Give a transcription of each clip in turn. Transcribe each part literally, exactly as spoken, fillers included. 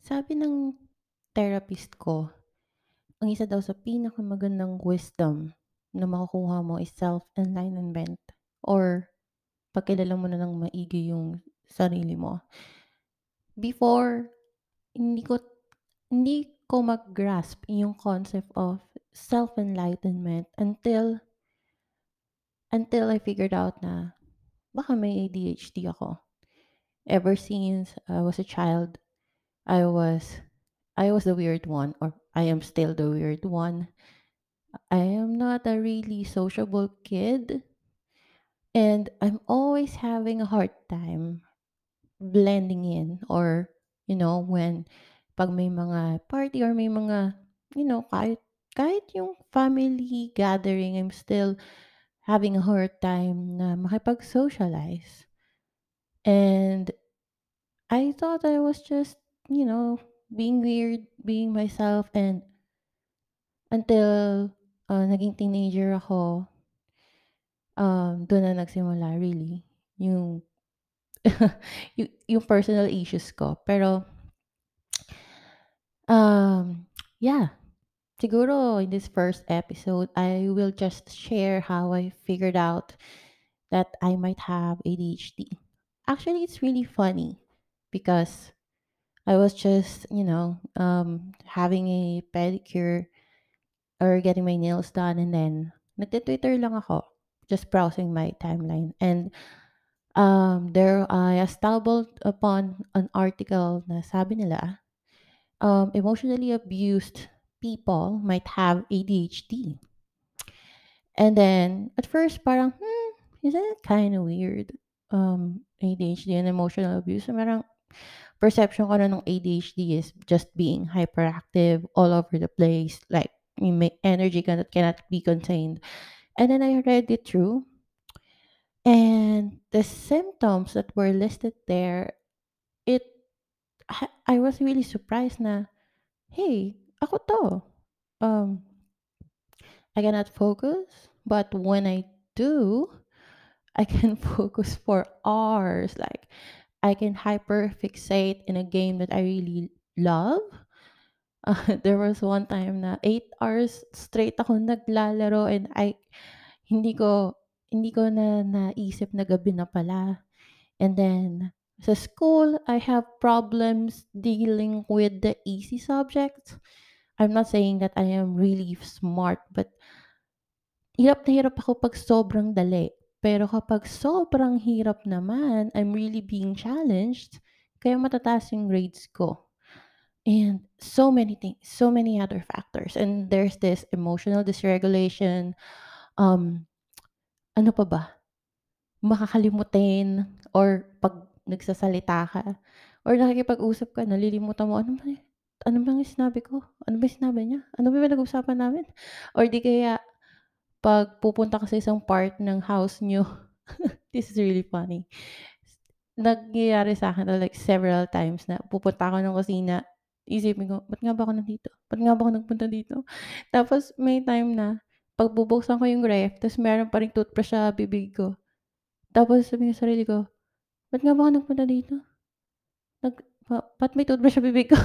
Sabi ng therapist ko, ang isa daw sa pinakamagandang wisdom na makukuha mo is self-enlightenment or pagkilala mo na ng maigi yung sarili mo. Before, hindi ko, hindi ko mag-grasp yung concept of self-enlightenment until until I figured out na baka may A D H D ako. Ever since I was a child, I was I was the weird one, or I am still the weird one. I am not a really sociable kid, and I'm always having a hard time blending in, or you know, when pag may mga party or may mga, you know, kahit kahit yung family gathering, I'm still having a hard time na makipag-socialize. And I thought I was just, you know, being weird, being myself, and until uh, naging teenager ako, um, doon na nagsimula, really, yung, y- yung personal issues ko. Pero, um, yeah, siguro in this first episode, I will just share how I figured out that I might have A D H D. Actually, it's really funny because I was just, you know, um, having a pedicure or getting my nails done, and then nagte-Twitter lang ako, just browsing my timeline. And um, there I stumbled upon an article na sabi nila, um, emotionally abused people might have A D H D. And then at first parang, hmm, isn't it kind of weird? Um, A D H D and emotional abuse. Parang perception ko na ng A D H D is just being hyperactive all over the place. Like, you make energy that cannot be contained. And then I read it through. And the symptoms that were listed there, it, I, I was really surprised na, hey, ako to. Um, I cannot focus, but when I do, I can focus for hours. Like, I can hyperfixate in a game that I really love. Uh, there was one time na eight hours straight ako naglalaro, and I hindi ko hindi ko na naisip na gabi na pala. And then sa school, I have problems dealing with the easy subjects. I'm not saying that I am really smart, but hirap na hirap ako pag sobrang dali. Pero kapag sobrang hirap naman, I'm really being challenged, kaya matataas yung grades ko. And so many things, so many other factors. And there's this emotional dysregulation, um, ano pa ba? Makakalimutin, or pag nagsasalita ka, or nakikipag-usap ka, nalilimutan mo, ano ba? Ano bang sinabi ko? Ano ba sinabi niya? Ano ba yung nag-usapan namin? Or di kaya, pag pupunta ka sa isang part ng house nyo, this is really funny. Nagyayari sa akin like several times na pupunta ako ng kusina, isipin ko, ba't nga ba ako nandito? Ba't nga ba ako nagpunta dito? Tapos may time na, pag bubuksan ko yung ref, tapos meron pa rin toothbrush sa bibig ko. Tapos sabi ko sa sarili ko, ba't nga ba ako nagpunta dito? Nag, ba, ba't may toothbrush sa bibig ko?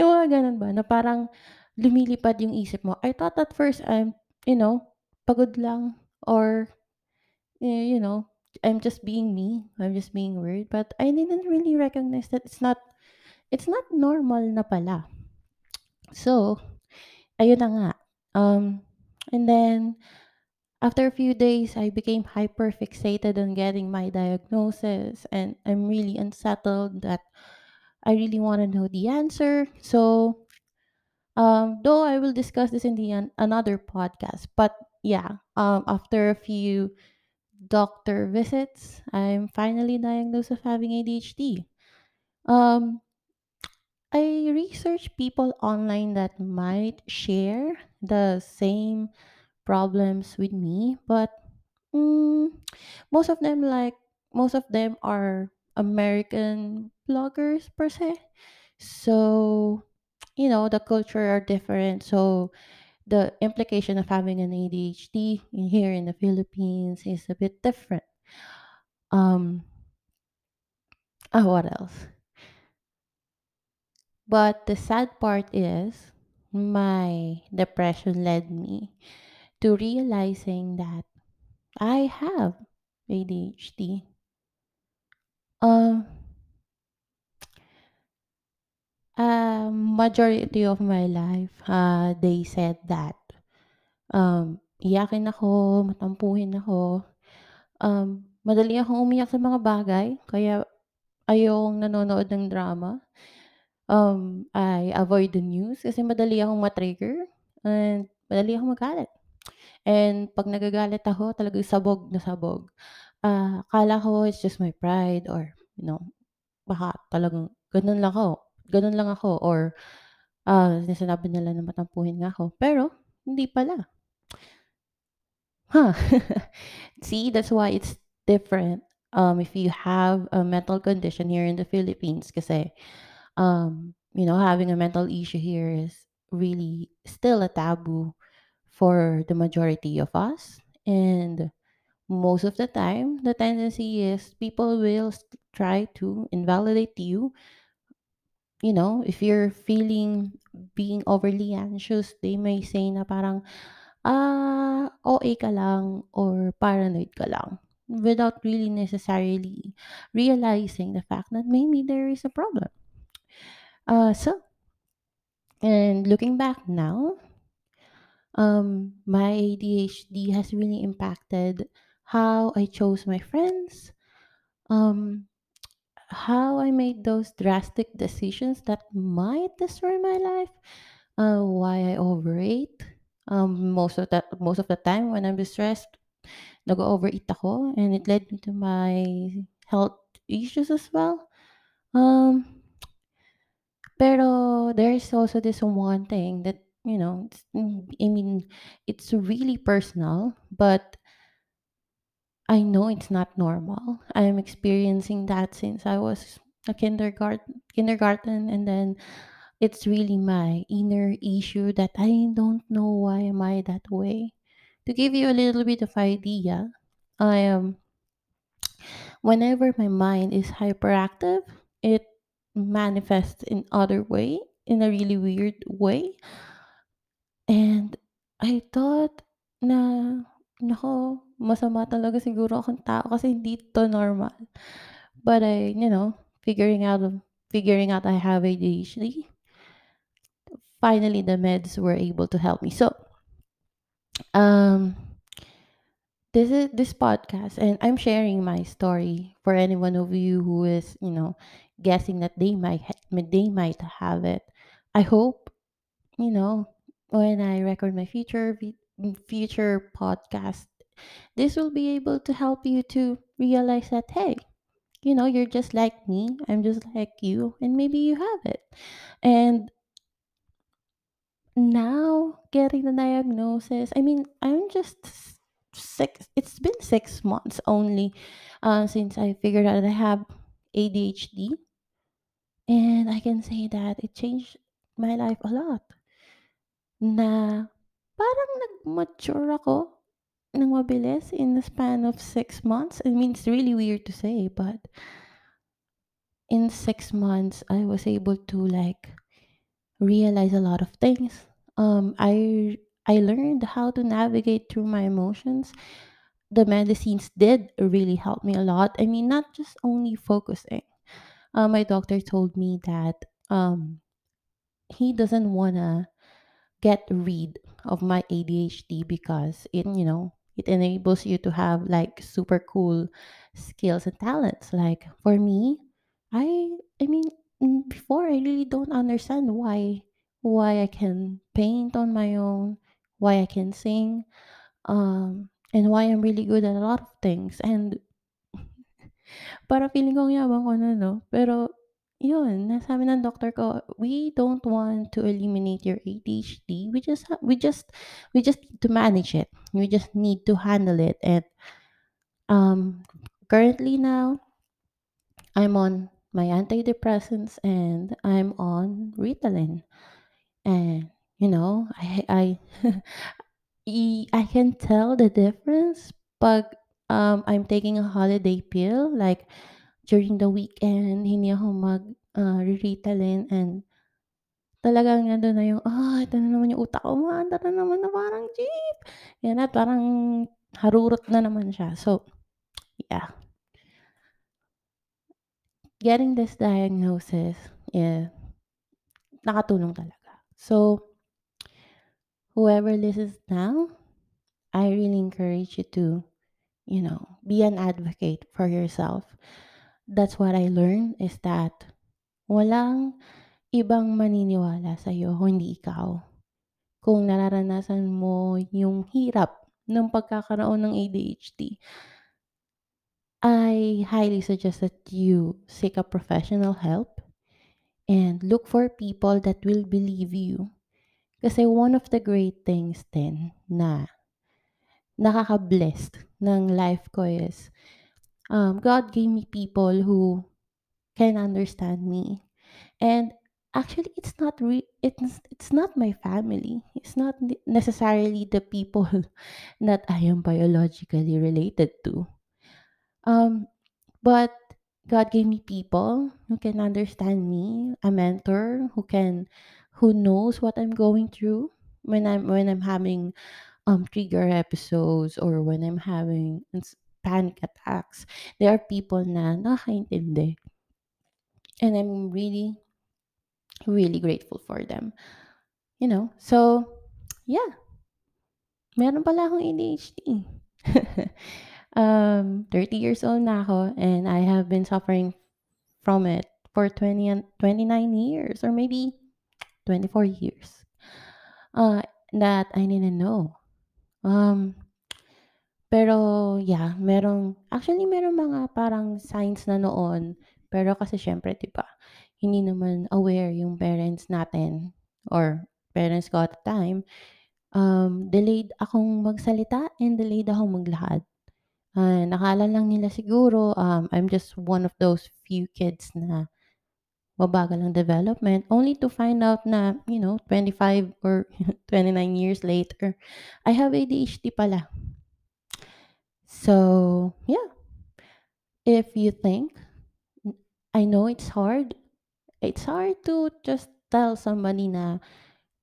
Yung mga ganun ba? Na parang lumilipad yung isip mo. I thought at first, I'm, you know, pagod lang, or, you know, I'm just being me, I'm just being weird, but I didn't really recognize that it's not, it's not normal na pala. So, ayun na nga. Um, and then, after a few days, I became hyper-fixated on getting my diagnosis, and I'm really unsettled that I really want to know the answer. So, um, though I will discuss this in the an- another podcast, but yeah, um, after a few doctor visits, I'm finally diagnosed with having A D H D. Um, I researched people online that might share the same problems with me, but mm, most of them, like most of them, are American bloggers per se. So, you know, the culture are different. So, the implication of having an A D H D in here in the Philippines is a bit different. Um, oh, what else? But the sad part is, my depression led me to realizing that I have A D H D. Um, uh, Majority of my life, uh, they said that um, iyakin ako, matampuhin ako. Um, madali akong umiyak sa mga bagay, kaya ayong nanonood ng drama. Um, I avoid the news kasi madali akong matrigger and madali akong magalit. And pag nagagalit ako, talagang sabog na sabog. Ah, akala ko it's just my pride or, you know, baka talagang ganun lang ako. Ganun lang ako or ah, sinasabi nila na matampuhin nga ako. Pero, hindi pala. Huh. See, that's why it's different um, if you have a mental condition here in the Philippines kasi, um, you know, having a mental issue here is really still a taboo for the majority of us. And most of the time, the tendency is people will s- try to invalidate you. You know, if you're feeling being overly anxious, they may say na parang, ah, O A ka lang or paranoid ka lang without really necessarily realizing the fact that maybe there is a problem. Uh, so, and looking back now, um, my A D H D has really impacted how I chose my friends, um, how I made those drastic decisions that might destroy my life, uh, why I overate. Um, most of that, most of the time when I'm stressed, nag-overeat ako, and it led me to my health issues as well. Um, Pero there's also this one thing that, you know, it's, mm, I mean, it's really personal, but I know it's not normal. I am experiencing that since I was a kindergarten, kindergarten, and then it's really my inner issue that I don't know why am I that way. To give you a little bit of idea, I am whenever my mind is hyperactive, it manifests in other way, in a really weird way. And I thought na, nako, masama talaga siguro akong tao kasi hindi to normal. But I, you know, figuring out, figuring out I have A D H D, finally the meds were able to help me. So, um, this is this podcast, and I'm sharing my story for anyone of you who is, you know, guessing that they might ha- they might have it. I hope, you know, when I record my future vi- future podcast, this will be able to help you to realize that, hey, you know, you're just like me, I'm just like you, and maybe you have it. And now getting the diagnosis, I mean, I'm just s- six it's been six months only uh, since I figured out I have A D H D, and I can say that it changed my life a lot, na parang nag-mature ako ng mabilis in the span of six months. I mean, it's really weird to say, but in six months, I was able to like realize a lot of things. Um, I I learned how to navigate through my emotions. The medicines did really help me a lot. I mean, not just only focusing. Uh, my doctor told me that um, he doesn't wanna get rid of my A D H D because it, you know, it enables you to have like super cool skills and talents. Like for me, I I mean, mm, before I really don't understand why why I can paint on my own, why I can sing, um, and why I'm really good at a lot of things. And para feeling kong yabang ko na, no? Pero, yun, nasabi ng doctor ko, we don't want to eliminate your A D H D. We just, ha- we just, we just need to manage it. We just need to handle it. And, um, currently now, I'm on my antidepressants and I'm on Ritalin. And, you know, I, I, I I can tell the difference, but um, I'm taking a holiday pill, like during the weekend, hindi ako mag uh, Ritalin, and talagang nandun na yung, ah, ito na naman yung utak ko, umaanda na naman na parang jeep. Yan at parang harurot na naman siya. So, yeah. Getting this diagnosis, yeah, nakatulong talaga. So, whoever listens now, I really encourage you to, you know, be an advocate for yourself. That's what I learned, is that walang ibang maniniwala sa'yo kung hindi ikaw. Kung nararanasan mo yung hirap ng pagkakaroon ng A D H D, I highly suggest that you seek a professional help and look for people that will believe you. Kasi one of the great things din na nakaka-blessed ng life ko is um, God gave me people who can understand me. And actually, it's not re- it's, it's not my family. It's not necessarily the people that I am biologically related to. Um, but God gave me people who can understand me, a mentor who can, who knows what I'm going through when I'm when I'm having um trigger episodes or when I'm having panic attacks. There are people na nakakaintindi. And I'm really, really grateful for them. You know, so, yeah. Meron pala akong A D H D. um, thirty years old na ako, and I have been suffering from it for twenty and twenty-nine years, or maybe twenty-four years. Uh, that I didn't know. Um, pero, yeah, merong, actually, merong mga parang signs na noon. Pero kasi syempre, diba, hindi naman aware yung parents natin or parents ko at the time. Um, delayed akong magsalita and delayed akong maglahad. Uh, nakala lang nila siguro, um, I'm just one of those few kids na mabagal ang development, only to find out na, you know, twenty-five or twenty-nine years later, I have A D H D pala. So, yeah. If you think, I know it's hard. It's hard to just tell somebody na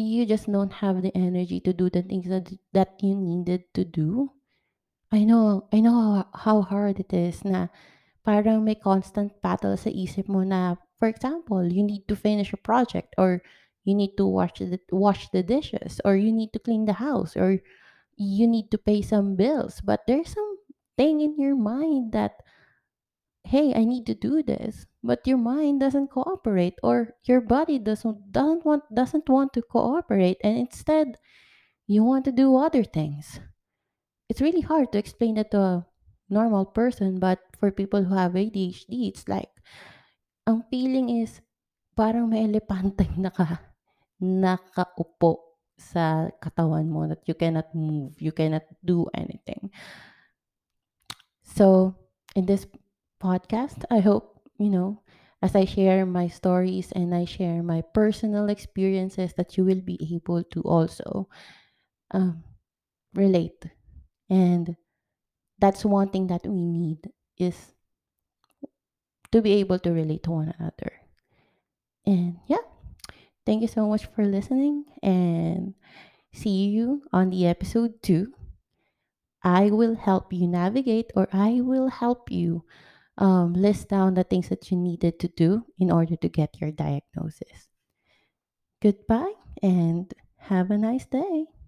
you just don't have the energy to do the things that, that you needed to do. I know, I know how hard it is na parang may constant battle sa isip mo na, for example, you need to finish a project or you need to wash the, wash the dishes or you need to clean the house or you need to pay some bills. But there's something in your mind that, hey, I need to do this, but your mind doesn't cooperate, or your body doesn't doesn't want doesn't want to cooperate, and instead, you want to do other things. It's really hard to explain that to a normal person, but for people who have A D H D, it's like, ang feeling is parang may elepante na ka, nakaupo sa katawan mo that you cannot move, you cannot do anything. So in this podcast, I hope, you know, as I share my stories and I share my personal experiences, that you will be able to also um, relate. And that's one thing that we need, is to be able to relate to one another. And yeah, thank you so much for listening, and see you on the episode two. I will help you navigate, or I will help you Um, list down the things that you needed to do in order to get your diagnosis. Goodbye, and have a nice day.